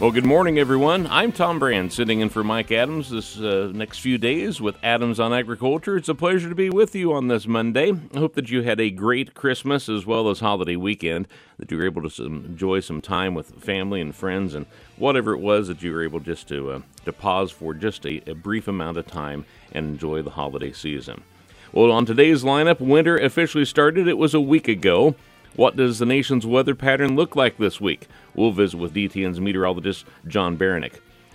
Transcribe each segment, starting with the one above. Well, good morning, everyone. I'm Tom Brand, sitting in for Mike Adams this next few days with Adams on Agriculture. It's a pleasure to be with you on this Monday. I hope that you had a great Christmas as well as holiday weekend, that you were able to enjoy some time with family and friends and whatever it was that you were able just to pause for just a brief amount of time and enjoy the holiday season. Well, on today's lineup, winter officially started. It was a week ago. What does the nation's weather pattern look like this week? We'll visit with DTN's meteorologist, John Baranick.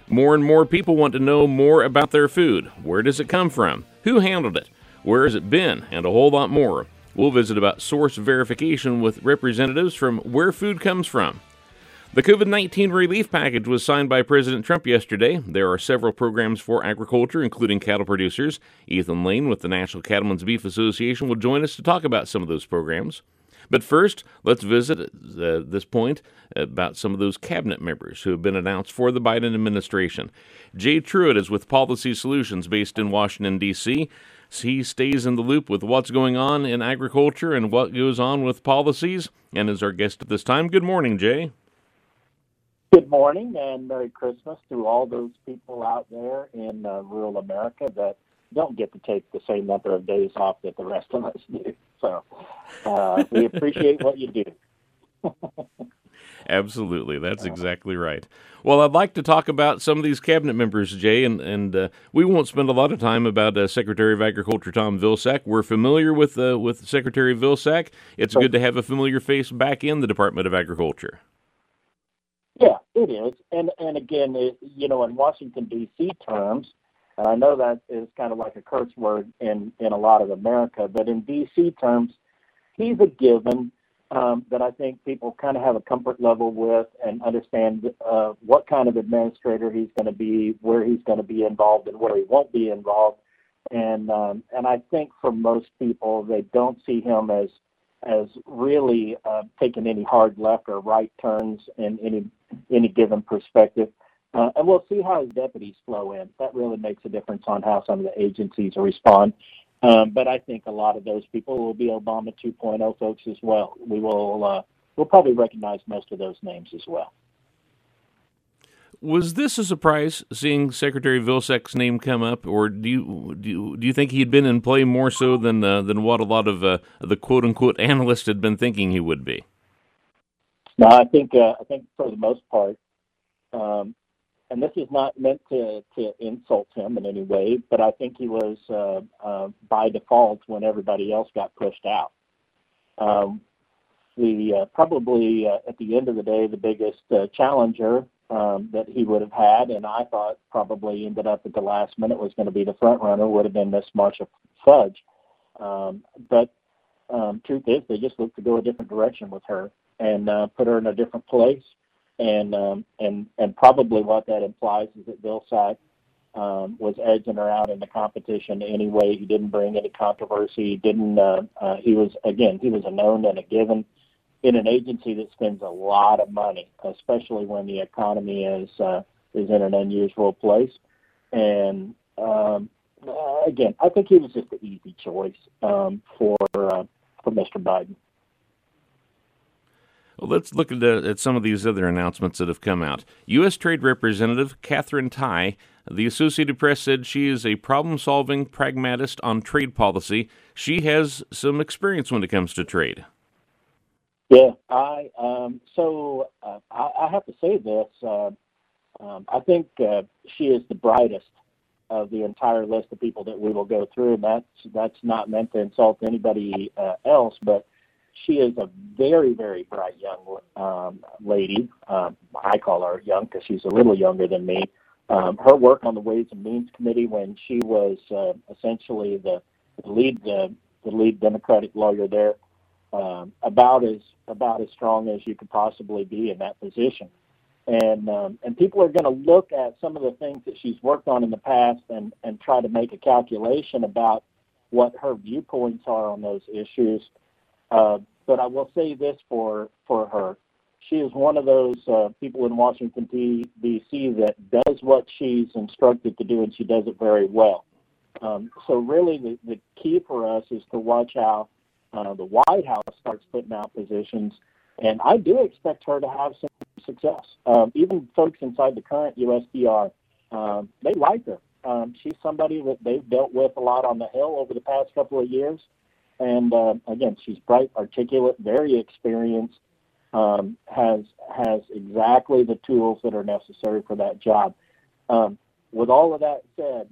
More and more people want to know more about their food. Where does it come from? Who handled it? Where has it been? And a whole lot more. We'll visit about source verification with representatives from Where Food Comes From. The COVID-19 relief package was signed by President Trump yesterday. There are several programs for agriculture, including cattle producers. Ethan Lane with the National Cattlemen's Beef Association will join us to talk about some of those programs. But first, let's visit this point about some of those cabinet members who have been announced for the Biden administration. Jay Truitt is with Policy Solutions based in Washington, D.C. He stays in the loop with what's going on in agriculture and what goes on with policies and is our guest at this time. Good morning, Jay. Good morning and Merry Christmas to all those people out there in rural America that don't get to take the same number of days off that the rest of us do. So we appreciate what you do. Absolutely. That's exactly right. Well, I'd like to talk about some of these cabinet members, Jay, and we won't spend a lot of time about Secretary of Agriculture Tom Vilsack. We're familiar with Secretary Vilsack. It's good to have a familiar face back in the Department of Agriculture. Yeah, it is. And again, in Washington, D.C. terms, and I know that is kind of like a curse word in a lot of America, but in D.C. terms, he's a given that I think people kind of have a comfort level with and understand what kind of administrator he's going to be, where he's going to be involved and where he won't be involved. And I think for most people, they don't see him as really taking any hard left or right turns in any given perspective. And we'll see how his deputies flow in. That really makes a difference on how some of the agencies respond. But I think a lot of those people will be Obama 2.0 folks as well. We will we'll probably recognize most of those names as well. Was this a surprise seeing Secretary Vilsack's name come up, or do you think he'd been in play more so than what a lot of the quote unquote analysts had been thinking he would be? No, I think for the most part. And this is not meant to insult him in any way, but I think he was by default when everybody else got pushed out. Probably at the end of the day, the biggest challenger that he would have had, and I thought probably ended up at the last minute was going to be the front runner, would have been Miss Marcia Fudge. But truth is, they just looked to go a different direction with her and put her in a different place. And probably what that implies is that Vilsack was edging her out in the competition anyway. He didn't bring any controversy. He was a known and a given in an agency that spends a lot of money, especially when the economy is in an unusual place. And again, I think he was just the easy choice for Mr. Biden. Well, let's look at some of these other announcements that have come out. U.S. Trade Representative Catherine Tai, the Associated Press said she is a problem-solving pragmatist on trade policy. She has some experience when it comes to trade. Yeah, I have to say this. I think she is the brightest of the entire list of people that we will go through, and that's not meant to insult anybody else, but she is a very, very bright young lady. I call her young because she's a little younger than me. Her work on the Ways and Means Committee when she was essentially the lead Democratic lawyer there, about as strong as you could possibly be in that position. And people are going to look at some of the things that she's worked on in the past and try to make a calculation about what her viewpoints are on those issues. But I will say this for her. She is one of those people in Washington, D.C. that does what she's instructed to do, and she does it very well. So really the key for us is to watch how the White House starts putting out positions. And I do expect her to have some success. Even folks inside the current USDR, they like her. She's somebody that they've dealt with a lot on the Hill over the past couple of years. And, again, she's bright, articulate, very experienced, has exactly the tools that are necessary for that job. With all of that said,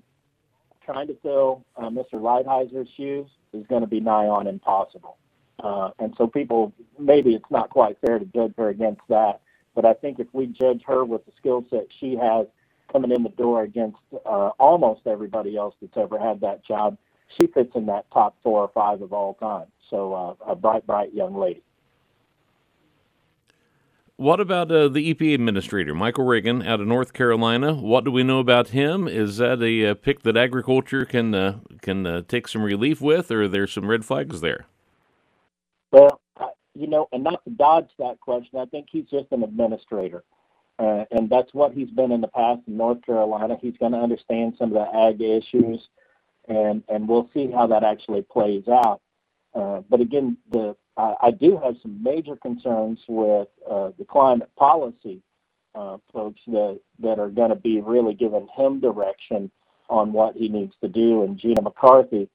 trying to fill Mr. Lighthizer shoes is going to be nigh on impossible. And so people, maybe it's not quite fair to judge her against that, but I think if we judge her with the skill set she has coming in the door against almost everybody else that's ever had that job, she fits in that top 4 or 5 of all time. So a bright young lady. What about the EPA Administrator, Michael Regan, out of North Carolina? What do we know about him? Is that a pick that agriculture can take some relief with, or are there some red flags there? Well, and not to dodge that question, I think he's just an administrator, and that's what he's been in the past in North Carolina. He's going to understand some of the ag issues, and we'll see how that actually plays out. But again, I do have some major concerns with the climate policy folks that are going to be really giving him direction on what he needs to do, and Gina McCarthy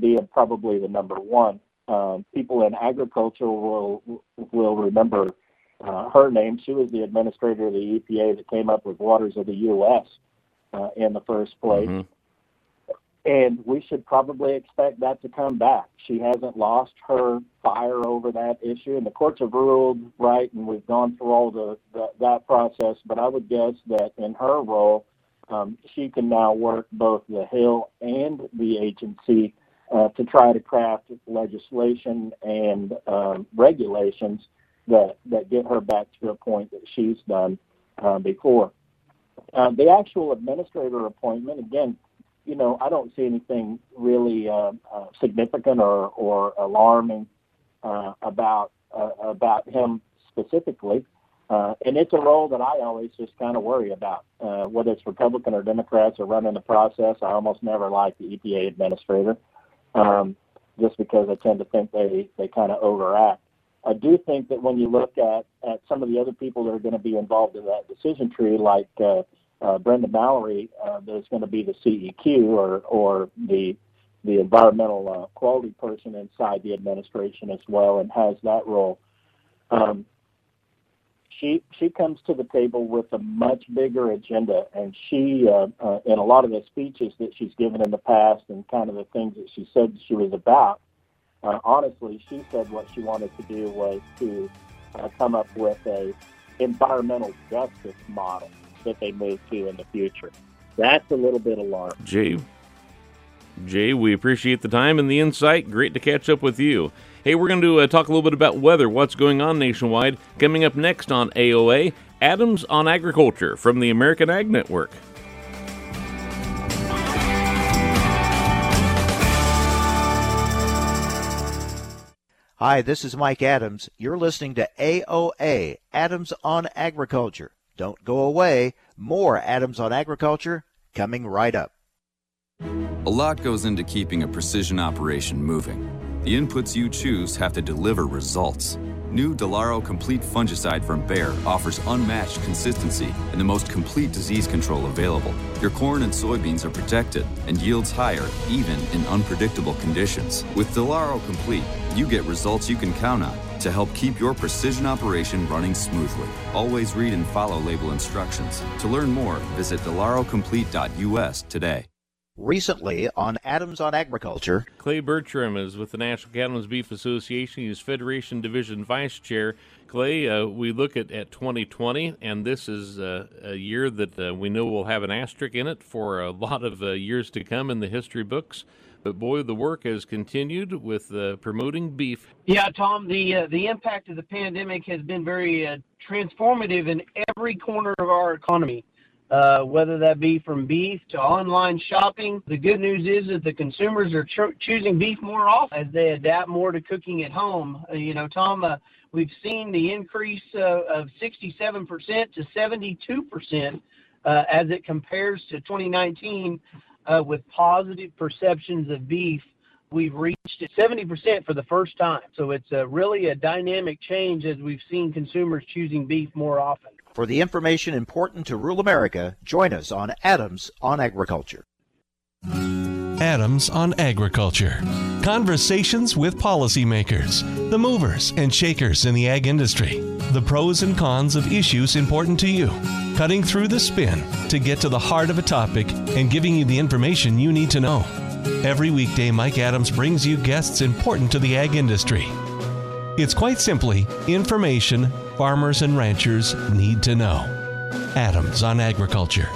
being probably the number one. People in agriculture will remember her name. She was the administrator of the EPA that came up with Waters of the U.S. In the first place. Mm-hmm. And we should probably expect that to come back. She hasn't lost her fire over that issue. And the courts have ruled right, and we've gone through all that process. But I would guess that in her role, she can now work both the Hill and the agency to try to craft legislation and regulations that get her back to a point that she's done before. The actual administrator appointment, again, I don't see anything really significant or alarming about him specifically. And it's a role that I always just kind of worry about, whether it's Republican or Democrats are running the process. I almost never like the EPA administrator. Just because I tend to think they kind of overact. I do think that when you look at some of the other people that are going to be involved in that decision tree, like Brenda Mallory, there's going to be the CEQ or the environmental quality person inside the administration as well and has that role. She comes to the table with a much bigger agenda, and she, in a lot of the speeches that she's given in the past and kind of the things that she said she was about, honestly, she said what she wanted to do was to come up with a environmental justice model that they move to in the future. That's a little bit alarming. Jay, we appreciate the time and the insight. Great to catch up with you. Hey, we're going to talk a little bit about weather, what's going on nationwide. Coming up next on AOA, Adams on Agriculture from the American Ag Network. Hi, this is Mike Adams. You're listening to AOA, Adams on Agriculture. Don't go away. More Adams on Agriculture coming right up. A lot goes into keeping a precision operation moving. The inputs you choose have to deliver results. New Delaro Complete fungicide from Bayer offers unmatched consistency and the most complete disease control available. Your corn and soybeans are protected and yields higher even in unpredictable conditions. With Delaro Complete, you get results you can count on to help keep your precision operation running smoothly. Always read and follow label instructions. To learn more, visit DelaroComplete.us today. Recently on Adams on Agriculture. Clay Bertram is with the National Cattlemen's Beef Association. He's Federation Division Vice Chair. Clay, we look at 2020, and this is a year that we know will have an asterisk in it for a lot of years to come in the history books. But, boy, the work has continued with promoting beef. Yeah, Tom, the impact of the pandemic has been very transformative in every corner of our economy. whether that be from beef to online shopping. The good news is that the consumers are choosing beef more often as they adapt more to cooking at home. You know, Tom, we've seen the increase of 67% to 72% as it compares to 2019 with positive perceptions of beef. We've reached 70% for the first time. So it's really a dynamic change as we've seen consumers choosing beef more often. For the information important to rural America, join us on Adams on Agriculture. Adams on Agriculture. Conversations with policymakers, the movers and shakers in the ag industry, the pros and cons of issues important to you, cutting through the spin to get to the heart of a topic and giving you the information you need to know. Every weekday, Mike Adams brings you guests important to the ag industry. It's quite simply information farmers and ranchers need to know. Adams on Agriculture.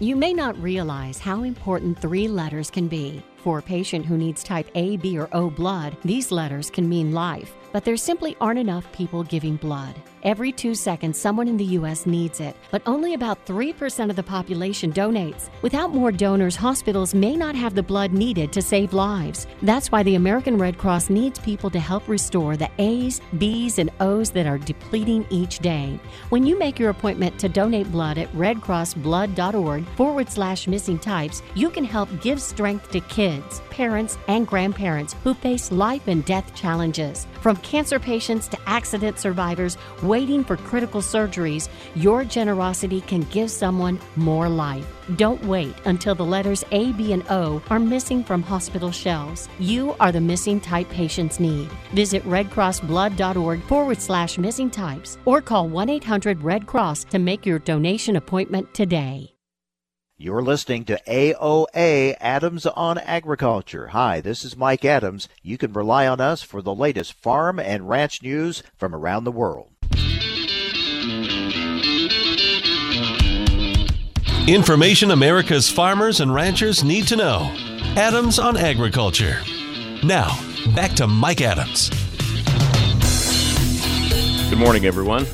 You may not realize how important three letters can be. For a patient who needs type A, B, or O blood, these letters can mean life, but there simply aren't enough people giving blood. Every 2 seconds, someone in the U.S. needs it, but only about 3% of the population donates. Without more donors, hospitals may not have the blood needed to save lives. That's why the American Red Cross needs people to help restore the A's, B's, and O's that are depleting each day. When you make your appointment to donate blood at redcrossblood.org/missing-types, you can help give strength to kids, parents, and grandparents who face life and death challenges. From cancer patients to accident survivors waiting for critical surgeries, your generosity can give someone more life. Don't wait until the letters A, B, and O are missing from hospital shelves. You are the missing type patients need. Visit redcrossblood.org/missing-types or call 1-800-RED-CROSS to make your donation appointment today. You're listening to AOA, Adams on Agriculture. Hi, this is Mike Adams. You can rely on us for the latest farm and ranch news from around the world. Information America's farmers and ranchers need to know. Adams on Agriculture. Now, back to Mike Adams. Good morning, everyone.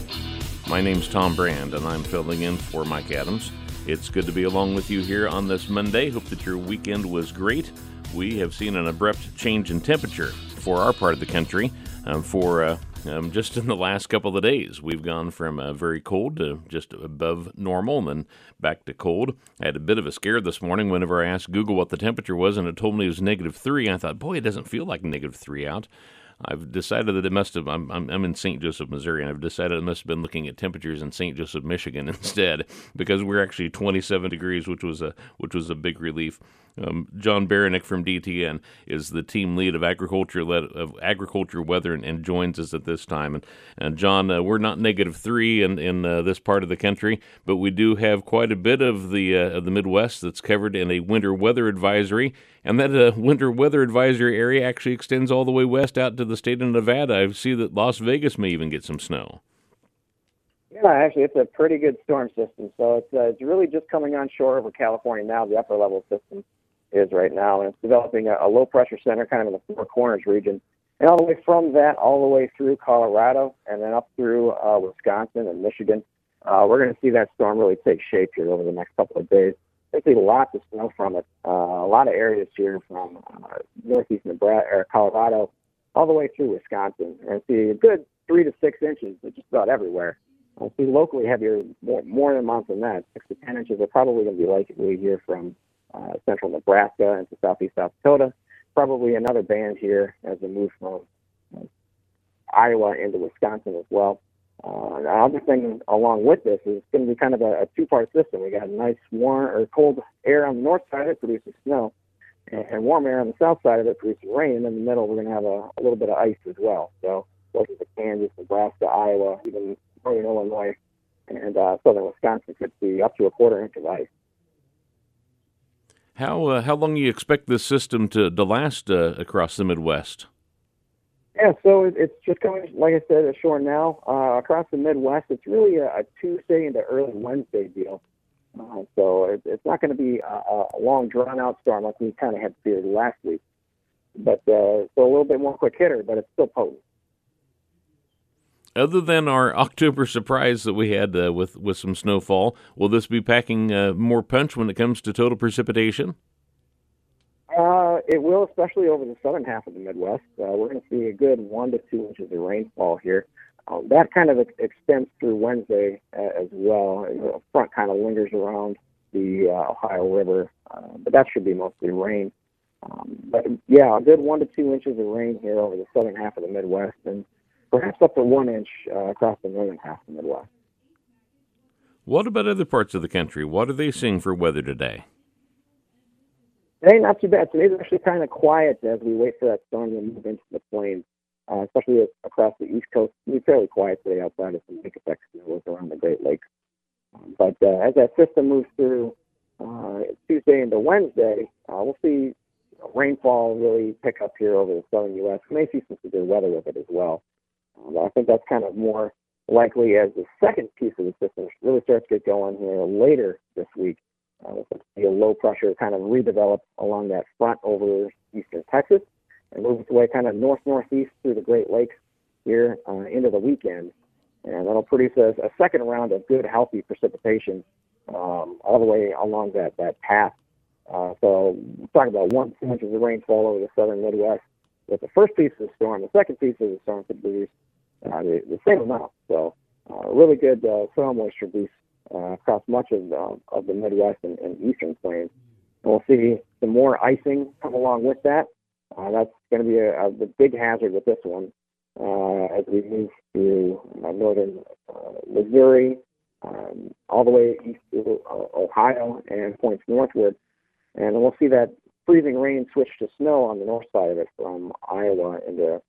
My name's Tom Brand, and I'm filling in for Mike Adams. It's good to be along with you here on this Monday. Hope that your weekend was great. We have seen an abrupt change in temperature for our part of the country just in the last couple of days. We've gone from very cold to just above normal and then back to cold. I had a bit of a scare this morning whenever I asked Google what the temperature was, and it told me it was -3. I thought, boy, it doesn't feel like -3 out. I've decided that it must have, I'm in St. Joseph, Missouri, and I've decided I must have been looking at temperatures in St. Joseph, Michigan instead, because we're actually 27 degrees, which was a big relief. John Baranick from DTN is the team lead of agriculture weather and joins us at this time. And John, we're not -3 in this part of the country, but we do have quite a bit of the Midwest that's covered in a winter weather advisory, and that winter weather advisory area actually extends all the way west out to the state of Nevada. I see that Las Vegas may even get some snow. Yeah, actually, it's a pretty good storm system. So it's really just coming on shore over California now. The upper level system is right now, and it's developing a low-pressure center kind of in the Four Corners region, and all the way from that all the way through Colorado and then up through Wisconsin and Michigan. We're going to see that storm really take shape here over the next couple of days. We're going to see lots of snow from it, a lot of areas here from northeast Nebraska or Colorado all the way through Wisconsin, and see a good 3 to 6 inches just about everywhere. We'll see locally heavier, more than a month than that. 6 to 10 inches are probably going to be likely here from central Nebraska into southeast South Dakota. Probably another band here as we move from Iowa into Wisconsin as well. Another thing along with this is it's going to be kind of a two-part system. We got nice warm or cold air on the north side that produces snow, and warm air on the south side of it produces rain. And in the middle, we're going to have a little bit of ice as well. So looking at Kansas, Nebraska, Iowa, even northern Illinois, and southern Wisconsin could be up to a quarter-inch of ice. How long do you expect this system to last across the Midwest? Yeah, so it's just coming, like I said, ashore now. Across the Midwest, it's really a Tuesday into early Wednesday deal. So it's not going to be a long, drawn-out storm like we kind of had feared last week. But so a little bit more quick hitter, but it's still potent. Other than our October surprise that we had with some snowfall, will this be packing more punch when it comes to total precipitation? It will, especially over the southern half of the Midwest. We're going to see a good 1 to 2 inches of rainfall here. That kind of extends through Wednesday as well. A front kind of lingers around the Ohio River, but that should be mostly rain. But yeah, a good 1 to 2 inches of rain here over the southern half of the Midwest, and perhaps up to 1 inch across the northern half of the Midwest. What about other parts of the country? What are they seeing for weather today? Today, not too bad. Today's actually kind of quiet as we wait for that storm to move into the plains, especially across the East Coast. It'll be fairly quiet today outside of some big effects around the Great Lakes. But as that system moves through Tuesday into Wednesday, we'll see rainfall really pick up here over the southern U.S. We may see some severe weather with it as well. I think that's kind of more likely as the second piece of the system really starts to get going here later this week. A low pressure kind of redevelop along that front over eastern Texas and move its way kind of north-northeast through the Great Lakes here into the weekend. And that'll produce a second round of good, healthy precipitation all the way along that path. So we're talking about 1 to 2 inches of rainfall over the southern Midwest with the first piece of the storm. The second piece of the storm could produce the same amount. So really good soil moisture boost across much of the Midwest and eastern plains. And we'll see some more icing come along with that. That's going to be the big hazard with this one as we move through northern Missouri, all the way east to Ohio and points northward. And we'll see that freezing rain switch to snow on the north side of it from Iowa into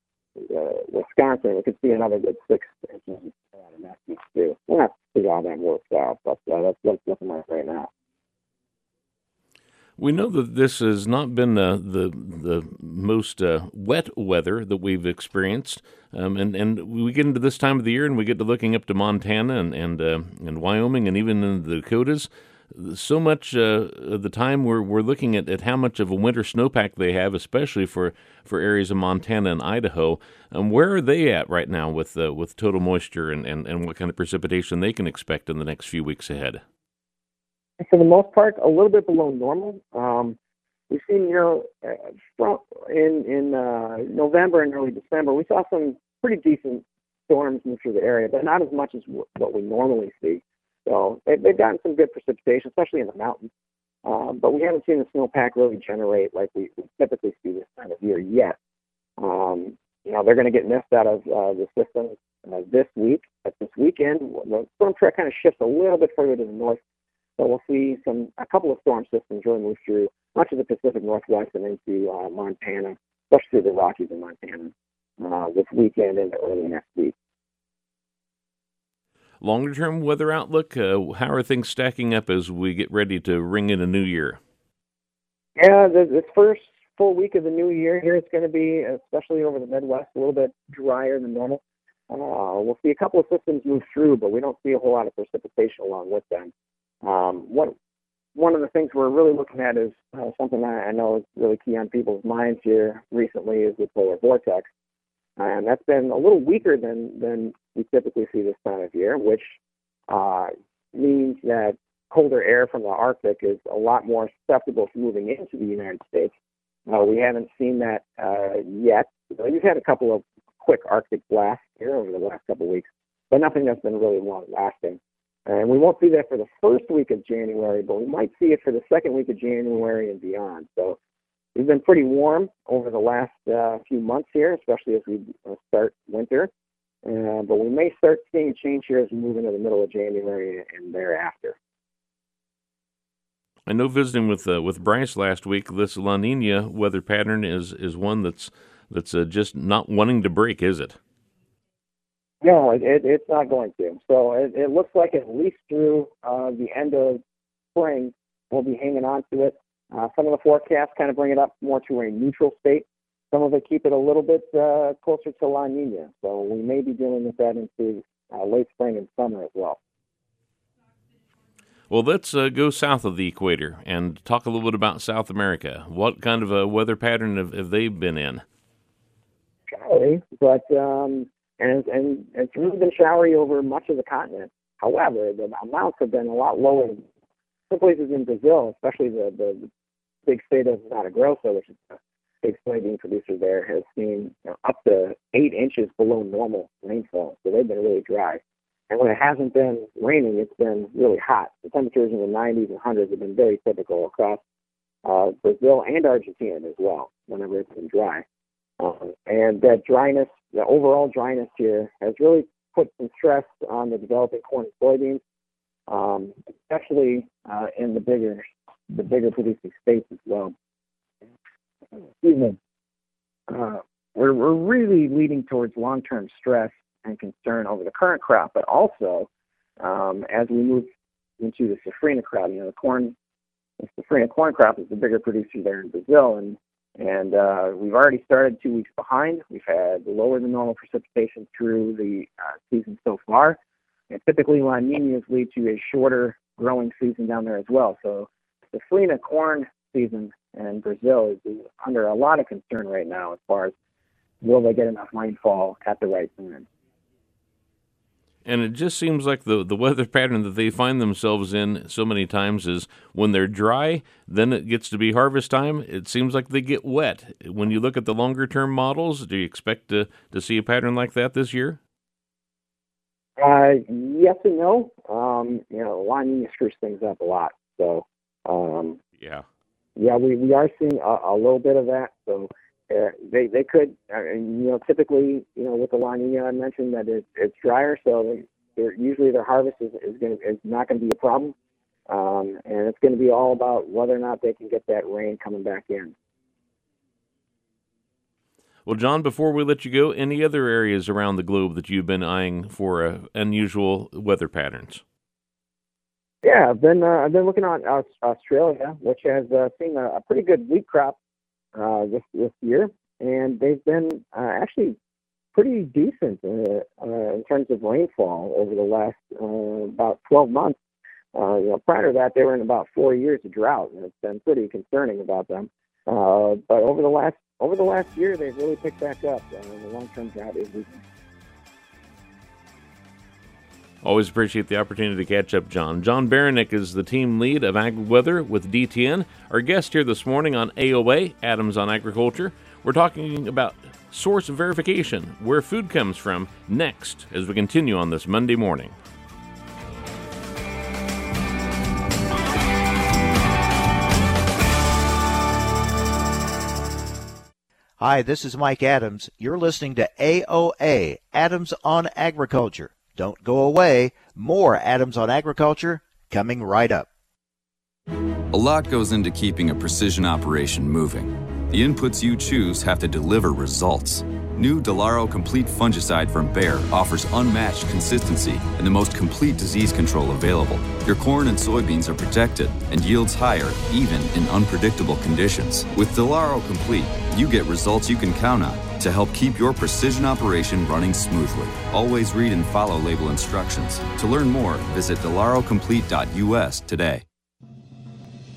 Wisconsin. We could see another good 6 inches in that piece too. We'll have to see how that works out, but that's looking like right now. We know that this has not been the most wet weather that we've experienced, and we get into this time of the year and we get to looking up to Montana and Wyoming and even in the Dakotas. So much of the time we're looking at how much of a winter snowpack they have, especially for areas of Montana and Idaho. Where are they at right now with total moisture and what kind of precipitation they can expect in the next few weeks ahead? For the most part, a little bit below normal. We've seen, in November and early December, we saw some pretty decent storms move through the area, but not as much as what we normally see. So they've gotten some good precipitation, especially in the mountains. But we haven't seen the snowpack really generate like we typically see this time of year yet. They're going to get missed out of the system this week. But this weekend, the storm track kind of shifts a little bit further to the north. So we'll see a couple of storm systems really move through much of the Pacific Northwest and into Montana, especially through the Rockies in Montana this weekend into early next week. Longer-term weather outlook, how are things stacking up as we get ready to ring in a new year? Yeah, the first full week of the new year here, it's going to be, especially over the Midwest, a little bit drier than normal. We'll see a couple of systems move through, but we don't see a whole lot of precipitation along with them. One of the things we're really looking at is something I know is really key on people's minds here recently is the polar vortex. And that's been a little weaker than we typically see this time of year, which means that colder air from the Arctic is a lot more susceptible to moving into the United States. We haven't seen that yet. We've had a couple of quick Arctic blasts here over the last couple of weeks, but nothing that's been really long-lasting. And we won't see that for the first week of January, but we might see it for the second week of January and beyond. So we've been pretty warm over the last few months here, especially as we start winter. But we may start seeing a change here as we move into the middle of January and thereafter. I know visiting with Bryce last week, this La Nina weather pattern is one that's just not wanting to break, is it? No, it's not going to. So it looks like at least through the end of spring, we'll be hanging on to it. Some of the forecasts kind of bring it up more to a neutral state. Some of it keep it a little bit closer to La Nina. So we may be dealing with that into late spring and summer as well. Well, let's go south of the equator and talk a little bit about South America. What kind of a weather pattern have they been in? Golly, but and it's really been showery over much of the continent. However, the amounts have been a lot lower. Some places in Brazil, especially the big state of Mato Grosso, which is the big soybean producer there, has seen up to 8 inches below normal rainfall. So they've been really dry. And when it hasn't been raining, it's been really hot. The temperatures in the 90s and 100s have been very typical across Brazil and Argentina as well, whenever it's been dry. And that dryness, the overall dryness here, has really put some stress on the developing corn and soybeans, especially in the bigger producing states as well. We're really leading towards long-term stress and concern over the current crop, but also as we move into the safrinha crop, the safrinha corn crop is the bigger producer there in Brazil, and we've already started 2 weeks behind. We've had lower than normal precipitation through the season so far, and typically La Niñas lead to a shorter growing season down there as well. So the safrinha corn season in Brazil is under a lot of concern right now as far as will they get enough rainfall at the right time. And it just seems like the weather pattern that they find themselves in so many times is when they're dry, then it gets to be harvest time. It seems like they get wet. When you look at the longer-term models, do you expect to see a pattern like that this year? Yes and no. La Niña screws things up a lot. So, we are seeing a little bit of that. So. They could, typically, with the La Niña, I mentioned that it's drier, so usually their harvest is not going to be a problem, and it's going to be all about whether or not they can get that rain coming back in. Well, John, before we let you go, any other areas around the globe that you've been eyeing for unusual weather patterns? Yeah, I've been looking at Australia, which has seen a pretty good wheat crop this year, and they've been actually pretty decent in terms of rainfall over the last about 12 months. Prior to that, they were in about 4 years of drought, and it's been pretty concerning about them. But over the last year, they've really picked back up, and the long-term drought is weakening. Always appreciate the opportunity to catch up, John. John Baranick is the team lead of AgWeather with DTN. Our guest here this morning on AOA, Adams on Agriculture. We're talking about source verification, where food comes from, next as we continue on this Monday morning. Hi, this is Mike Adams. You're listening to AOA, Adams on Agriculture. Don't go away. More Adams on Agriculture coming right up. A lot goes into keeping a precision operation moving. The inputs you choose have to deliver results. New Delaro Complete fungicide from Bayer offers unmatched consistency and the most complete disease control available. Your corn and soybeans are protected and yields higher even in unpredictable conditions. With Delaro Complete, you get results you can count on to help keep your precision operation running smoothly. Always read and follow label instructions. To learn more, visit DelaroComplete.us today.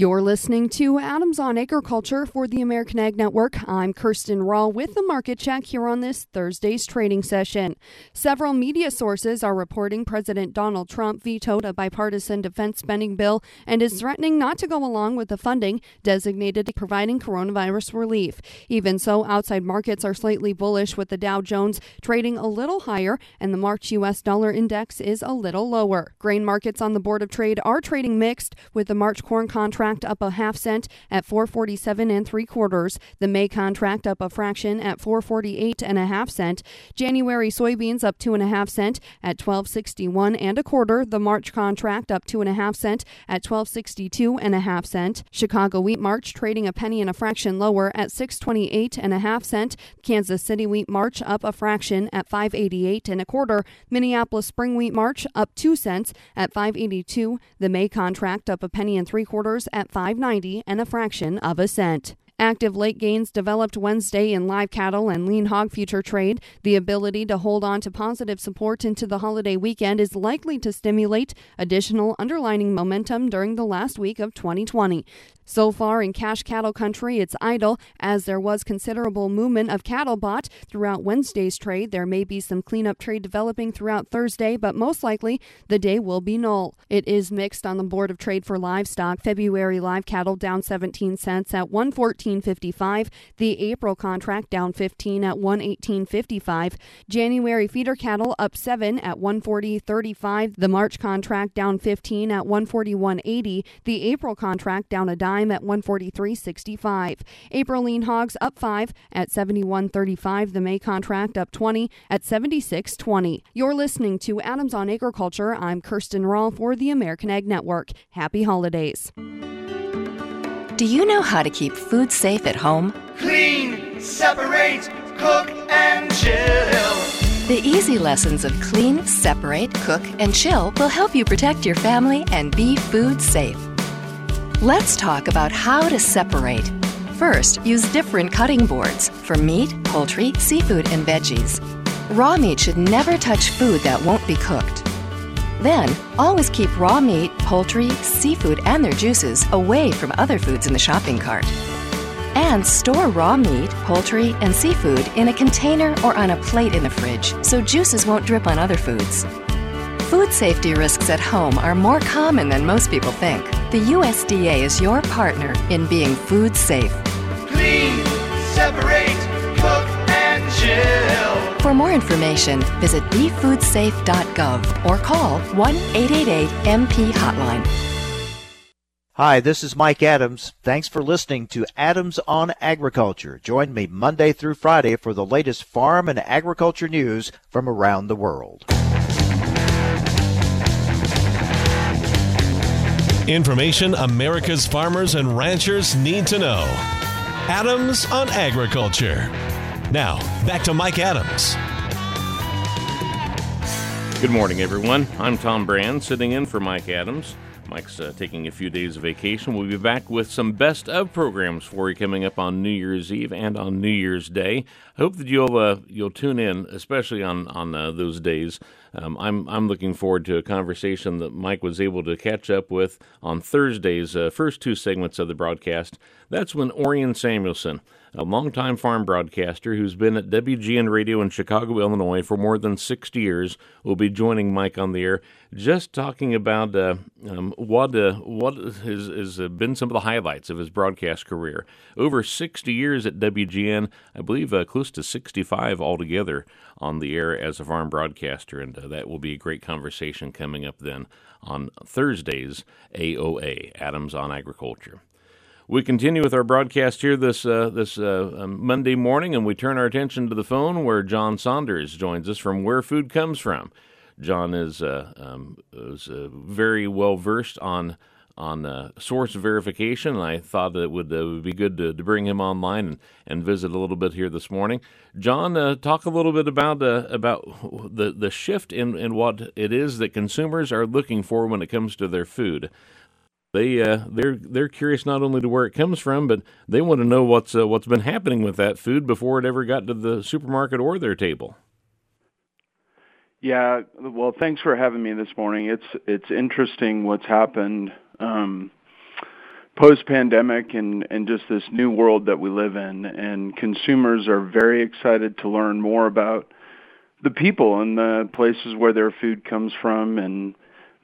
You're listening to Adams on Agriculture for the American Ag Network. I'm Kirsten Rahl with the Market Check here on this Thursday's trading session. Several media sources are reporting President Donald Trump vetoed a bipartisan defense spending bill and is threatening not to go along with the funding designated to providing coronavirus relief. Even so, outside markets are slightly bullish, with the Dow Jones trading a little higher and the March U.S. dollar index is a little lower. Grain markets on the Board of Trade are trading mixed, with the March corn contract contract up a half cent at 4.47 3/4. The May contract up a fraction at 4.48 1/2 cents. January soybeans up 2.5 cents at 12.61 1/4. The March contract up 2.5 cents at 12.62 1/2 cents. Chicago wheat March trading a penny and a fraction lower at 6.28 1/2 cents. Kansas City wheat March up a fraction at 5.88 1/4. Minneapolis spring wheat March up 2 cents at 5.82. The May contract up a penny and 3/4 at 5.90 and a fraction of a cent. Active late gains developed Wednesday in live cattle and lean hog future trade. The ability to hold on to positive support into the holiday weekend is likely to stimulate additional underlying momentum during the last week of 2020. So far in cash cattle country, it's idle as there was considerable movement of cattle bought throughout Wednesday's trade. There may be some cleanup trade developing throughout Thursday, but most likely the day will be null. It is mixed on the Board of Trade for livestock. February live cattle down 17 cents at 114.55. The April contract down 15 at 118.55. January feeder cattle up 7 at 140.35. The March contract down 15 at 141.80. The April contract down a dime at 143.65. April lean hogs up 5 at 71.35. The May contract up 20 at 76.20. You're listening to Adams on Agriculture. I'm Kirsten Rawl for the American Ag Network. Happy holidays. Do you know how to keep food safe at home? Clean, separate, cook, and chill. The easy lessons of clean, separate, cook, and chill will help you protect your family and be food safe. Let's talk about how to separate. First, use different cutting boards for meat, poultry, seafood, and veggies. Raw meat should never touch food that won't be cooked. Then, always keep raw meat, poultry, seafood, and their juices away from other foods in the shopping cart. And store raw meat, poultry, and seafood in a container or on a plate in the fridge so juices won't drip on other foods. Food safety risks at home are more common than most people think. The USDA is your partner in being food safe. Clean, separate, cook, and chill. For more information, visit befoodsafe.gov or call 1-888-MP-HOTLINE. Hi, this is Mike Adams. Thanks for listening to Adams on Agriculture. Join me Monday through Friday for the latest farm and agriculture news from around the world. Information America's farmers and ranchers need to know. Adams on Agriculture. Now, back to Mike Adams. Good morning, everyone. I'm Tom Brand, sitting in for Mike Adams. Mike's taking a few days of vacation. We'll be back with some best of programs for you coming up on New Year's Eve and on New Year's Day. I hope that you'll tune in, especially on those days. I'm looking forward to a conversation that Mike was able to catch up with on Thursday's first two segments of the broadcast. That's when Orion Samuelson, a longtime farm broadcaster who's been at WGN Radio in Chicago, Illinois for more than 60 years, will be joining Mike on the air, just talking about what has been some of the highlights of his broadcast career. Over 60 years at WGN, I believe close to 65 altogether on the air as a farm broadcaster, and that will be a great conversation coming up then on Thursday's AOA, Adams on Agriculture. We continue with our broadcast here this Monday morning, and we turn our attention to the phone where John Saunders joins us from Where Food Comes From. John is very well versed on source verification, and I thought it would be good to bring him online and visit a little bit here this morning. John, talk a little bit about the shift in what it is that consumers are looking for when it comes to their food. They're curious not only to where it comes from, but they want to know what's been happening with that food before it ever got to the supermarket or their table. Yeah, well, thanks for having me this morning. It's interesting what's happened post-pandemic and just this new world that we live in, and consumers are very excited to learn more about the people and the places where their food comes from, and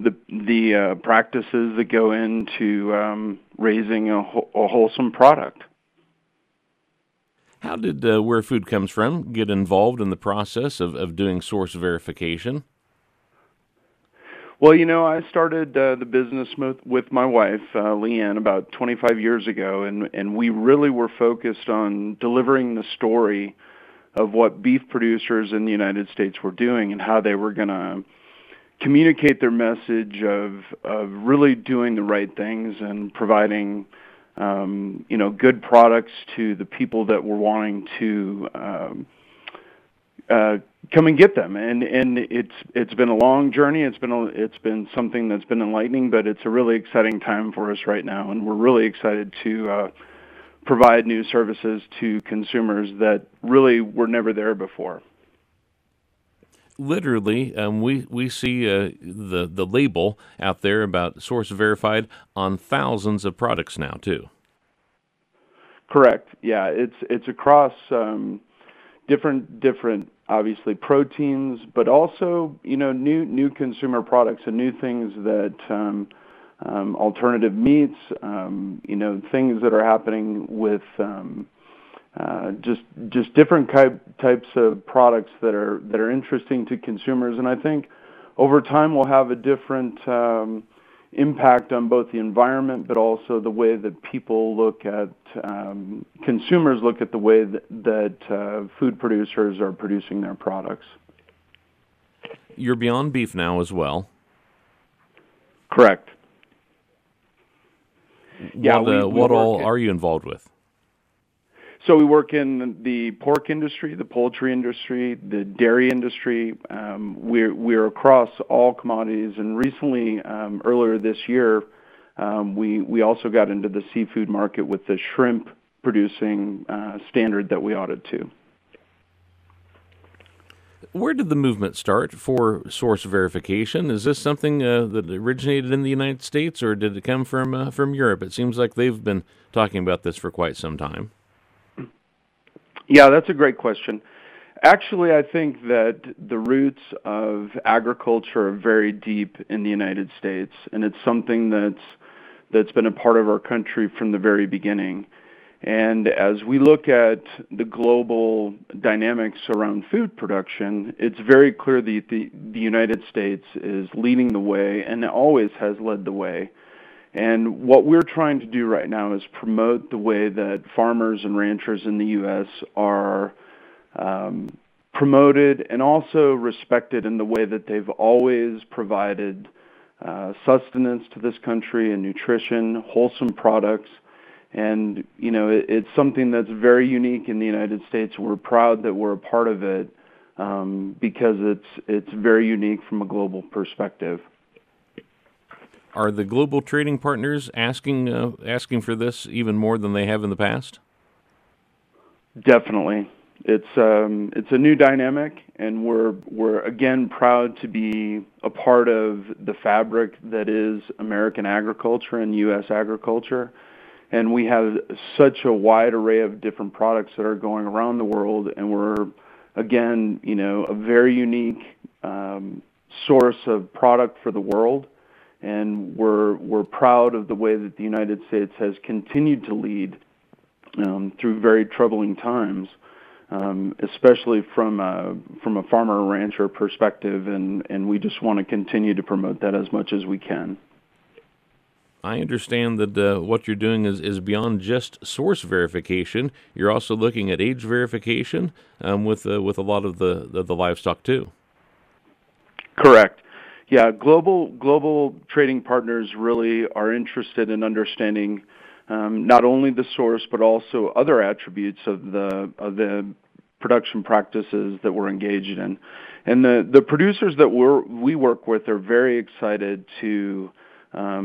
the practices that go into raising a wholesome product. How did Where Food Comes From get involved in the process of doing source verification? Well, you know, I started the business with my wife, Leann, about 25 years ago, and we really were focused on delivering the story of what beef producers in the United States were doing and how they were going to communicate their message of really doing the right things and providing, you know, good products to the people that were wanting to come and get them. And it's been a long journey. It's been something that's been enlightening, but it's a really exciting time for us right now, and we're really excited to provide new services to consumers that really were never there before. Literally, we see the label out there about source verified on thousands of products now too. Correct. Yeah, it's across different obviously proteins, but also, you know, new consumer products and new things that alternative meats, you know, things that are happening with just different types of products that are interesting to consumers. And I think over time we'll have a different impact on both the environment, but also the way that people look at, consumers look at the way that food producers are producing their products. You're Beyond Beef now as well. Correct. Yeah, what all are you involved with? So we work in the pork industry, the poultry industry, the dairy industry. We're across all commodities, and recently, earlier this year, we also got into the seafood market with the shrimp producing standard that we audit to. Where did the movement start for source verification? Is this something that originated in the United States, or did it come from Europe? It seems like they've been talking about this for quite some time. Yeah, that's a great question. Actually, I think that the roots of agriculture are very deep in the United States, and it's something that's been a part of our country from the very beginning. And as we look at the global dynamics around food production, it's very clear that the United States is leading the way and always has led the way. And what we're trying to do right now is promote the way that farmers and ranchers in the U.S. are promoted and also respected in the way that they've always provided sustenance to this country and nutrition, wholesome products. And, you know, it's something that's very unique in the United States. We're proud that we're a part of it because it's very unique from a global perspective. Are the global trading partners asking for this even more than they have in the past? Definitely, it's a new dynamic, and we're again proud to be a part of the fabric that is American agriculture and U.S. agriculture, and we have such a wide array of different products that are going around the world, and we're again, you know, a very unique source of product for the world. And we're proud of the way that the United States has continued to lead through very troubling times, especially from a farmer or rancher perspective, and we just want to continue to promote that as much as we can. I understand that what you're doing is beyond just source verification. You're also looking at age verification with a lot of the livestock too. Correct. Yeah, global trading partners really are interested in understanding not only the source but also other attributes of the production practices that we're engaged in. And the producers that we work with are very excited to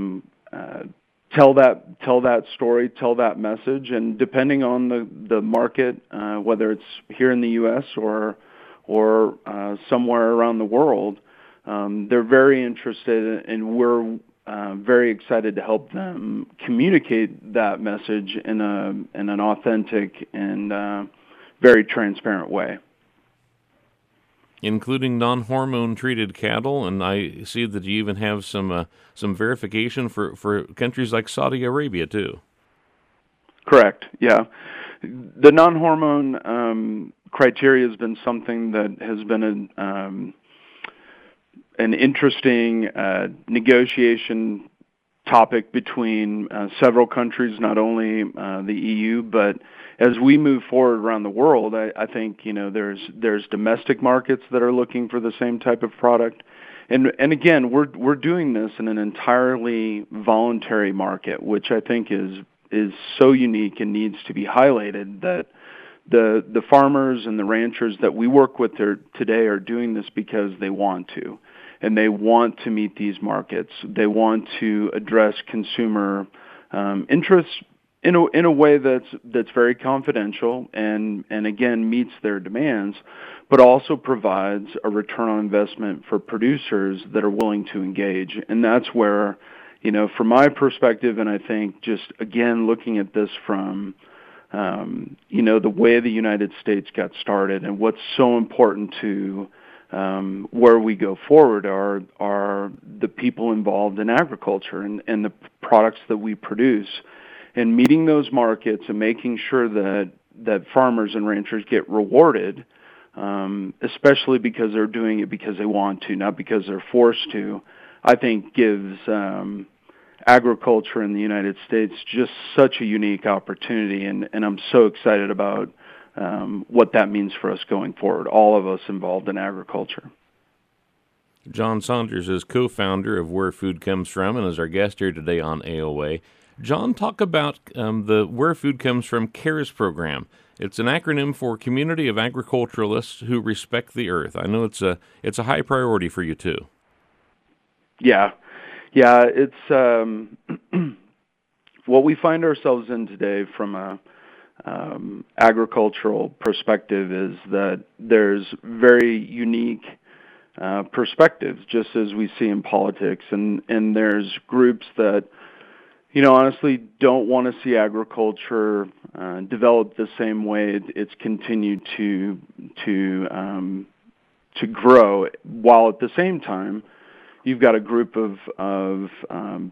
tell that story, tell that message, and depending on the market, whether it's here in the U.S. or somewhere around the world. They're very interested, and we're very excited to help them communicate that message in an authentic and very transparent way. Including non-hormone treated cattle, and I see that you even have some verification for countries like Saudi Arabia too. Correct. Yeah, the non-hormone criteria has been something that has been an interesting negotiation topic between several countries, not only the EU, but as we move forward around the world, I think, you know, there's domestic markets that are looking for the same type of product. And again, we're doing this in an entirely voluntary market, which I think is so unique and needs to be highlighted, that the farmers and the ranchers that we work with today are doing this because they want to, and they want to meet these markets. They want to address consumer interests in a way that's very confidential and again meets their demands, but also provides a return on investment for producers that are willing to engage. And that's where, you know, from my perspective, and I think just again looking at this from you know, the way the United States got started and what's so important to where we go forward are the people involved in agriculture and the products that we produce, and meeting those markets and making sure that farmers and ranchers get rewarded, especially because they're doing it because they want to, not because they're forced to, I think gives agriculture in the United States just such a unique opportunity, and I'm so excited about what that means for us going forward, all of us involved in agriculture. John Saunders is co-founder of Where Food Comes From and is our guest here today on AOA. John, talk about the Where Food Comes From CARES program. It's an acronym for Community of Agriculturalists Who Respect the Earth. I know it's a high priority for you too. Yeah. It's what we find ourselves in today from a agricultural perspective is that there's very unique perspectives, just as we see in politics, and there's groups that, you know, honestly don't want to see agriculture develop the same way it's continued to grow, while at the same time you've got a group of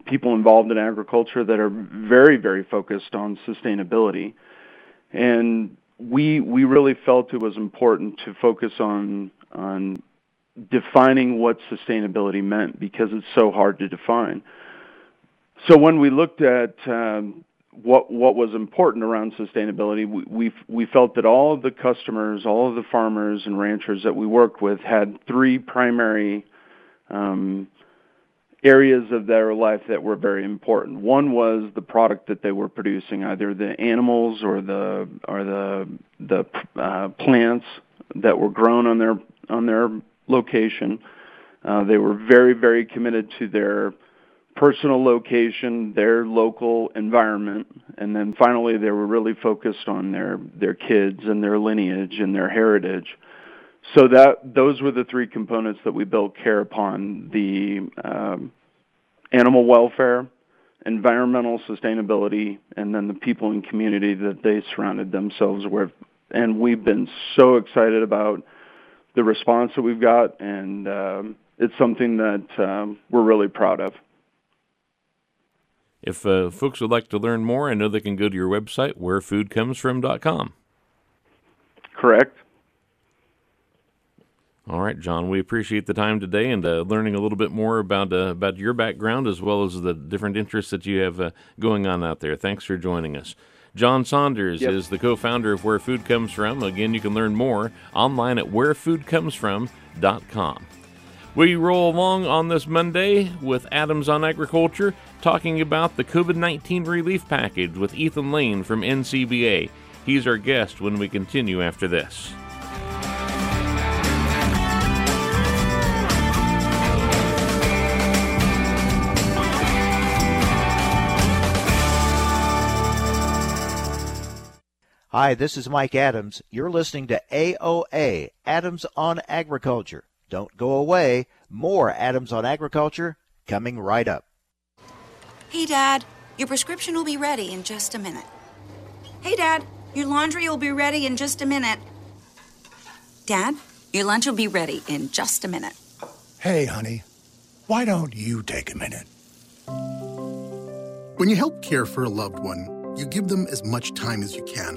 people involved in agriculture that are very, very focused on sustainability. And we really felt it was important to focus on defining what sustainability meant, because it's so hard to define. So when we looked at what was important around sustainability, we felt that all of the customers, all of the farmers and ranchers that we worked with had three primary areas of their life that were very important. One was the product that they were producing, either the animals or the plants that were grown on their location. They were very, very committed to their personal location, their local environment, and then finally they were really focused on their kids and their lineage and their heritage. So those were the three components that we built CARE upon: the animal welfare, environmental sustainability, and then the people and community that they surrounded themselves with. And we've been so excited about the response that we've got, and it's something that we're really proud of. If folks would like to learn more, I know they can go to your website, wherefoodcomesfrom.com. Correct. All right, John, we appreciate the time today and learning a little bit more about your background as well as the different interests that you have going on out there. Thanks for joining us. John Saunders is the co-founder of Where Food Comes From. Again, you can learn more online at wherefoodcomesfrom.com. We roll along on this Monday with Adams on Agriculture, talking about the COVID-19 relief package with Ethan Lane from NCBA. He's our guest when we continue after this. Hi, this is Mike Adams. You're listening to AOA, Adams on Agriculture. Don't go away. More Adams on Agriculture coming right up. Hey, Dad, your prescription will be ready in just a minute. Hey, Dad, your laundry will be ready in just a minute. Dad, your lunch will be ready in just a minute. Hey, honey, why don't you take a minute? When you help care for a loved one, you give them as much time as you can,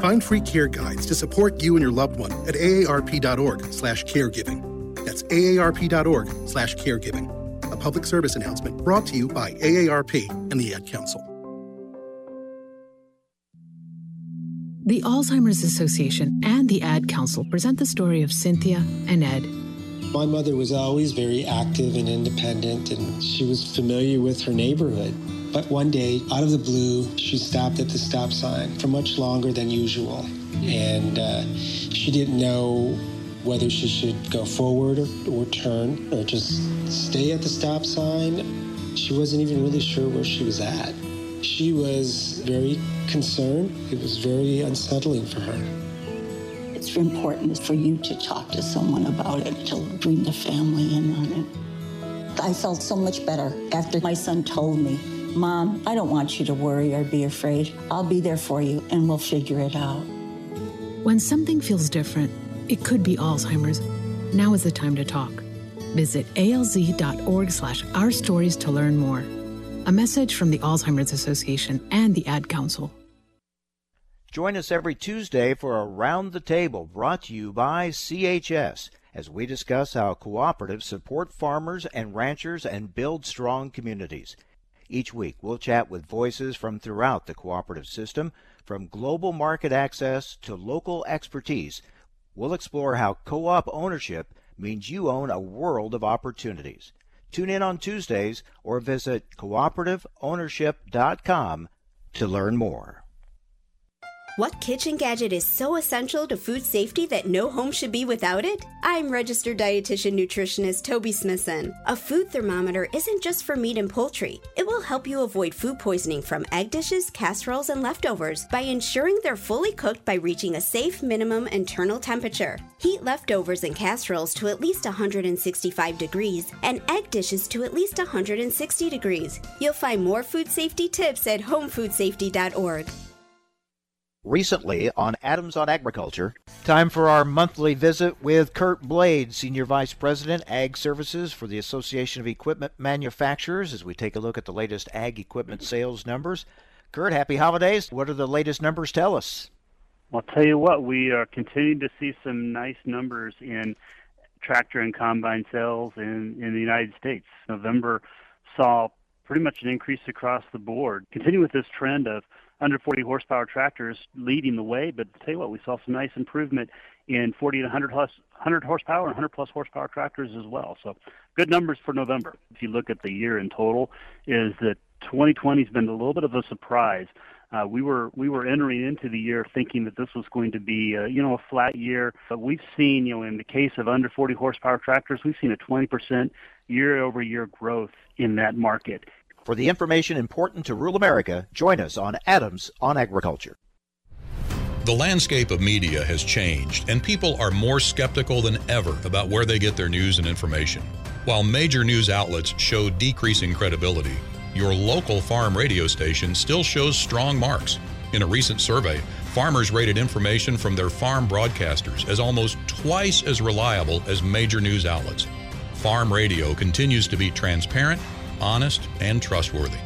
Find free care guides to support you and your loved one at aarp.org/caregiving. That's aarp.org/caregiving. A public service announcement brought to you by AARP and the Ad Council. The Alzheimer's Association and the Ad Council present the story of Cynthia and Ed. My mother was always very active and independent, and she was familiar with her neighborhood. But one day, out of the blue, she stopped at the stop sign for much longer than usual. And she didn't know whether she should go forward or turn or just stay at the stop sign. She wasn't even really sure where she was at. She was very concerned. It was very unsettling for her. It's important for you to talk to someone about it, to bring the family in on it. I felt so much better after my son told me, "Mom, I don't want you to worry or be afraid. I'll be there for you and we'll figure it out." When something feels different, it could be Alzheimer's. Now is the time to talk. Visit alz.org/ourstories to learn more. A message from the Alzheimer's Association and the Ad Council. Join us every Tuesday for Around the Table, brought to you by CHS, as we discuss how cooperatives support farmers and ranchers and build strong communities. Each week, we'll chat with voices from throughout the cooperative system, from global market access to local expertise. We'll explore how co-op ownership means you own a world of opportunities. Tune in on Tuesdays or visit cooperativeownership.com to learn more. What kitchen gadget is so essential to food safety that no home should be without it? I'm registered dietitian nutritionist Toby Smithson. A food thermometer isn't just for meat and poultry. It will help you avoid food poisoning from egg dishes, casseroles, and leftovers by ensuring they're fully cooked by reaching a safe minimum internal temperature. Heat leftovers and casseroles to at least 165 degrees and egg dishes to at least 160 degrees. You'll find more food safety tips at homefoodsafety.org. Recently on Adams on Agriculture. Time for our monthly visit with Kurt Blade, Senior Vice President, Ag Services for the Association of Equipment Manufacturers, as we take a look at the latest ag equipment sales numbers. Kurt, happy holidays. What do the latest numbers tell us? Well, I'll tell you what, we are continuing to see some nice numbers in tractor and combine sales in the United States. November saw pretty much an increase across the board. Continue with this trend of under 40 horsepower tractors leading the way, but I'll tell you what, we saw some nice improvement in 40 to 100 horsepower and 100 plus horsepower tractors as well. So good numbers for November. If you look at the year in total, is that 2020 has been a little bit of a surprise. We were entering into the year thinking that this was going to be a flat year, but we've seen, in the case of under 40 horsepower tractors, we've seen a 20% year-over-year growth in that market. For the information important to rural America, join us on Adams on Agriculture. The landscape of media has changed, and people are more skeptical than ever about where they get their news and information. While major news outlets show decreasing credibility, your local farm radio station still shows strong marks. In a recent survey, farmers rated information from their farm broadcasters as almost twice as reliable as major news outlets. Farm radio continues to be transparent, honest, and trustworthy.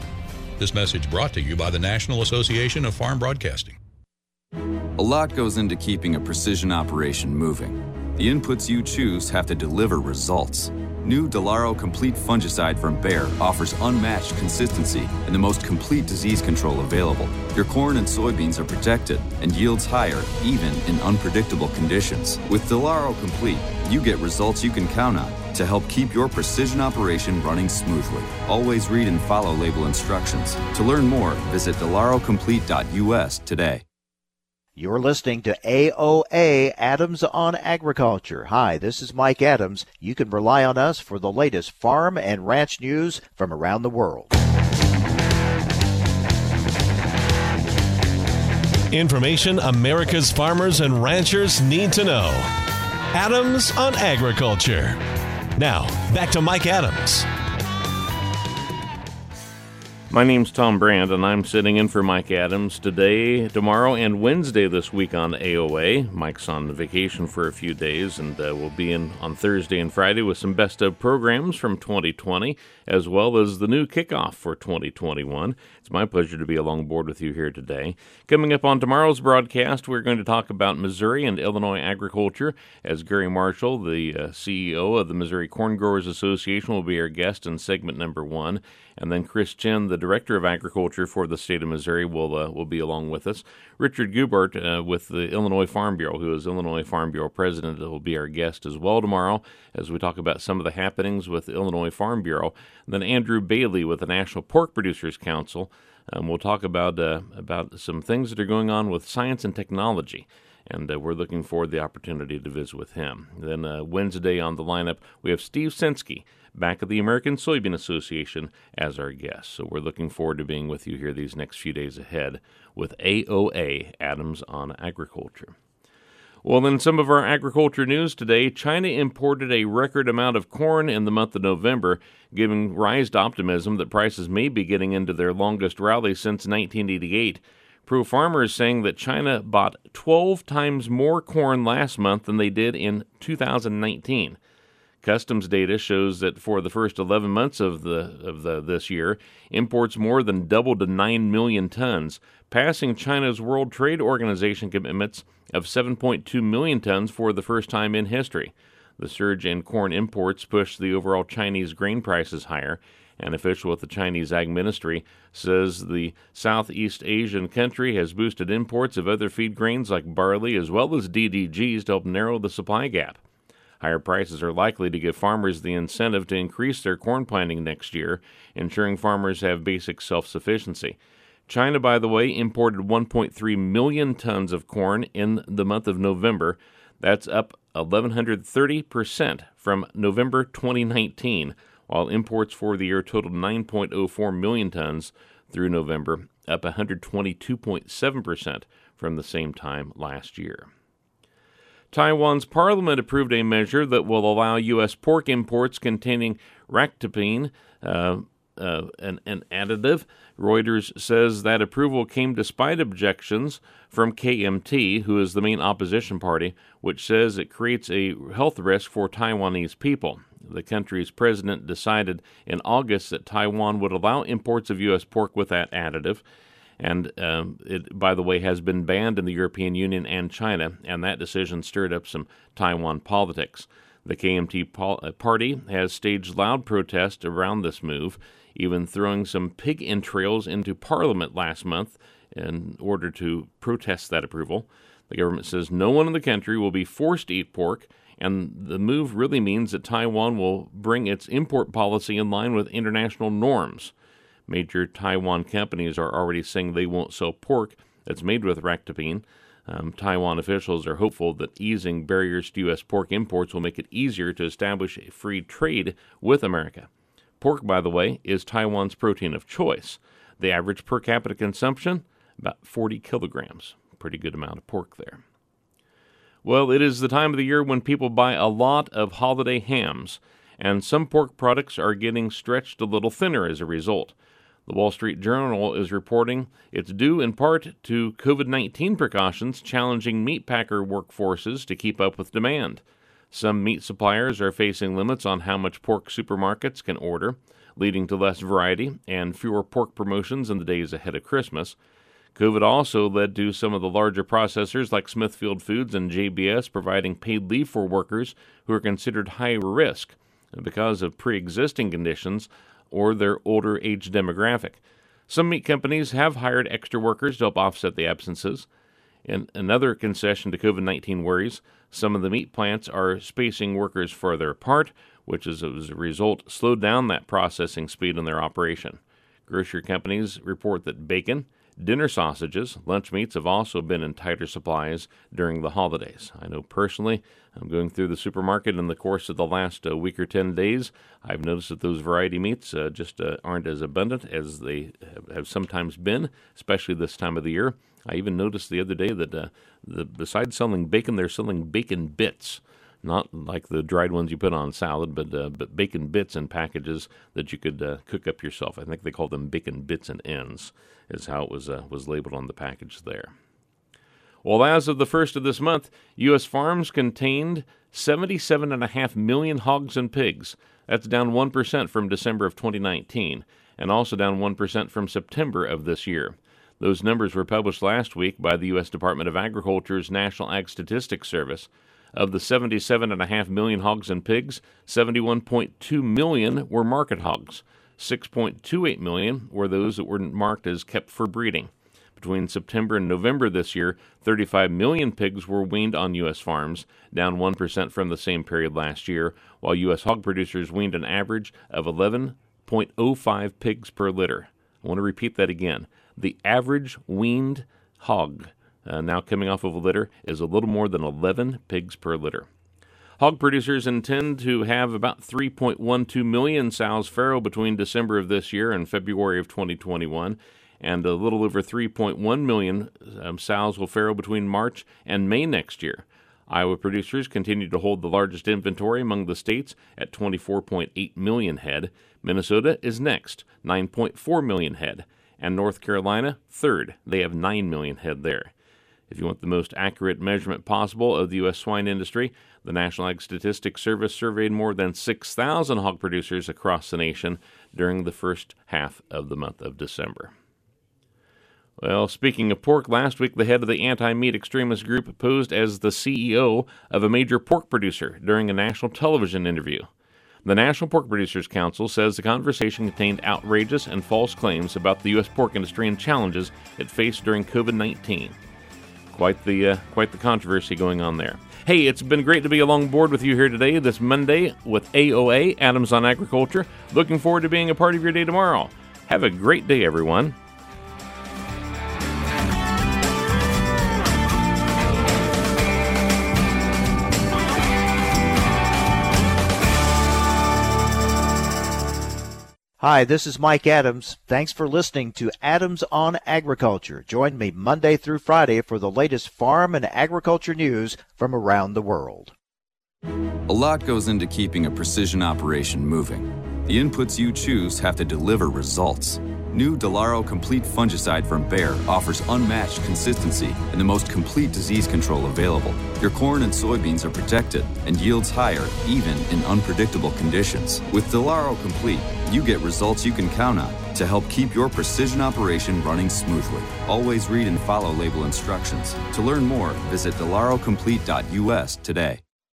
This message brought to you by the National Association of Farm Broadcasting. A lot goes into keeping a precision operation moving. The inputs you choose have to deliver results. New Delaro Complete fungicide from Bayer offers unmatched consistency and the most complete disease control available. Your corn and soybeans are protected and yields higher even in unpredictable conditions. With Delaro Complete, you get results you can count on to help keep your precision operation running smoothly. Always read and follow label instructions. To learn more, visit DelaroComplete.us today. You're listening to AOA, Adams on Agriculture. Hi, this is Mike Adams. You can rely on us for the latest farm and ranch news from around the world. Information America's farmers and ranchers need to know. Adams on Agriculture. Now, back to Mike Adams. My name's Tom Brand, and I'm sitting in for Mike Adams today, tomorrow, and Wednesday this week on AOA. Mike's on vacation for a few days, and we'll be in on Thursday and Friday with some best of programs from 2020, as well as the new kickoff for 2021. It's my pleasure to be along board with you here today. Coming up on tomorrow's broadcast, we're going to talk about Missouri and Illinois agriculture, as Gary Marshall, the CEO of the Missouri Corn Growers Association, will be our guest in segment number one. And then Chris Chen, the Director of Agriculture for the state of Missouri, will be along with us. Richard Gubert with the Illinois Farm Bureau, who is Illinois Farm Bureau President, will be our guest as well tomorrow as we talk about some of the happenings with the Illinois Farm Bureau. And then Andrew Bailey with the National Pork Producers Council. We'll talk about some things that are going on with science and technology. And we're looking forward to the opportunity to visit with him. Then Wednesday on the lineup, we have Steve Sensky, back at the American Soybean Association, as our guest. So we're looking forward to being with you here these next few days ahead with AOA, Adams on Agriculture. Well, then some of our agriculture news today. China imported a record amount of corn in the month of November, giving rise to optimism that prices may be getting into their longest rally since 1988. Pro-farmer is saying that China bought 12 times more corn last month than they did in 2019. Customs data shows that for the first 11 months of this year, imports more than doubled to 9 million tons, passing China's World Trade Organization commitments of 7.2 million tons for the first time in history. The surge in corn imports pushed the overall Chinese grain prices higher. An official with the Chinese Ag Ministry says the Southeast Asian country has boosted imports of other feed grains like barley as well as DDGs to help narrow the supply gap. Higher prices are likely to give farmers the incentive to increase their corn planting next year, ensuring farmers have basic self-sufficiency. China, by the way, imported 1.3 million tons of corn in the month of November. That's up 1,130% from November 2019. While imports for the year totaled 9.04 million tons through November, up 122.7% from the same time last year. Taiwan's parliament approved a measure that will allow U.S. pork imports containing ractopamine, an additive. Reuters says that approval came despite objections from KMT, who is the main opposition party, which says it creates a health risk for Taiwanese people. The country's president decided in August that Taiwan would allow imports of U.S. pork with that additive, and it, by the way, has been banned in the European Union and China, and that decision stirred up some Taiwan politics. The KMT party has staged loud protests around this move, even throwing some pig entrails into Parliament last month in order to protest that approval. The government says no one in the country will be forced to eat pork, and the move really means that Taiwan will bring its import policy in line with international norms. Major Taiwan companies are already saying they won't sell pork that's made with ractopamine. Taiwan officials are hopeful that easing barriers to U.S. pork imports will make it easier to establish a free trade with America. Pork, by the way, is Taiwan's protein of choice. The average per capita consumption, about 40 kilograms. Pretty good amount of pork there. Well, it is the time of the year when people buy a lot of holiday hams, and some pork products are getting stretched a little thinner as a result. The Wall Street Journal is reporting it's due in part to COVID-19 precautions challenging meatpacker workforces to keep up with demand. Some meat suppliers are facing limits on how much pork supermarkets can order, leading to less variety and fewer pork promotions in the days ahead of Christmas. COVID also led to some of the larger processors like Smithfield Foods and JBS providing paid leave for workers who are considered high risk because of pre-existing conditions or their older age demographic. Some meat companies have hired extra workers to help offset the absences. And another concession to COVID-19 worries, some of the meat plants are spacing workers further apart, which is, as a result, slowed down that processing speed in their operation. Grocery companies report that bacon, dinner sausages, lunch meats have also been in tighter supplies during the holidays. I know personally, I'm going through the supermarket in the course of the last week or 10 days. I've noticed that those variety meats just aren't as abundant as they have sometimes been, especially this time of the year. I even noticed the other day that besides selling bacon, they're selling bacon bits. not like the dried ones you put on salad, but bacon bits in packages that you could cook up yourself. I think they called them bacon bits and ends is how it was labeled on the package there. Well, as of the first of this month, U.S. farms contained 77.5 million hogs and pigs. That's down 1% from December of 2019 and also down 1% from September of this year. Those numbers were published last week by the U.S. Department of Agriculture's National Ag Statistics Service. Of the 77.5 million hogs and pigs, 71.2 million were market hogs. 6.28 million were those that were marked as kept for breeding. Between September and November this year, 35 million pigs were weaned on U.S. farms, down 1% from the same period last year, while U.S. hog producers weaned an average of 11.05 pigs per litter. I want to repeat that again. The average weaned hog, now coming off of a litter, is a little more than 11 pigs per litter. Hog producers intend to have about 3.12 million sows farrow between December of this year and February of 2021, and a little over 3.1 million sows will farrow between March and May next year. Iowa producers continue to hold the largest inventory among the states at 24.8 million head. Minnesota is next, 9.4 million head. And North Carolina, third. They have 9 million head there. If you want the most accurate measurement possible of the U.S. swine industry, the National Ag Statistics Service surveyed more than 6,000 hog producers across the nation during the first half of the month of December. Well, speaking of pork, last week the head of the anti-meat extremist group posed as the CEO of a major pork producer during a national television interview. The National Pork Producers Council says the conversation contained outrageous and false claims about the U.S. pork industry and challenges it faced during COVID-19. Quite the controversy going on there. Hey, it's been great to be along board with you here today, this Monday, with AOA, Adams on Agriculture. Looking forward to being a part of your day tomorrow. Have a great day, everyone. Hi, this is Mike Adams. Thanks for listening to Adams on Agriculture. Join me Monday through Friday for the latest farm and agriculture news from around the world. A lot goes into keeping a precision operation moving. The inputs you choose have to deliver results. New Delaro Complete fungicide from Bayer offers unmatched consistency and the most complete disease control available. Your corn and soybeans are protected and yields higher even in unpredictable conditions. With Delaro Complete, you get results you can count on to help keep your precision operation running smoothly. Always read and follow label instructions. To learn more, visit DelaroComplete.us today.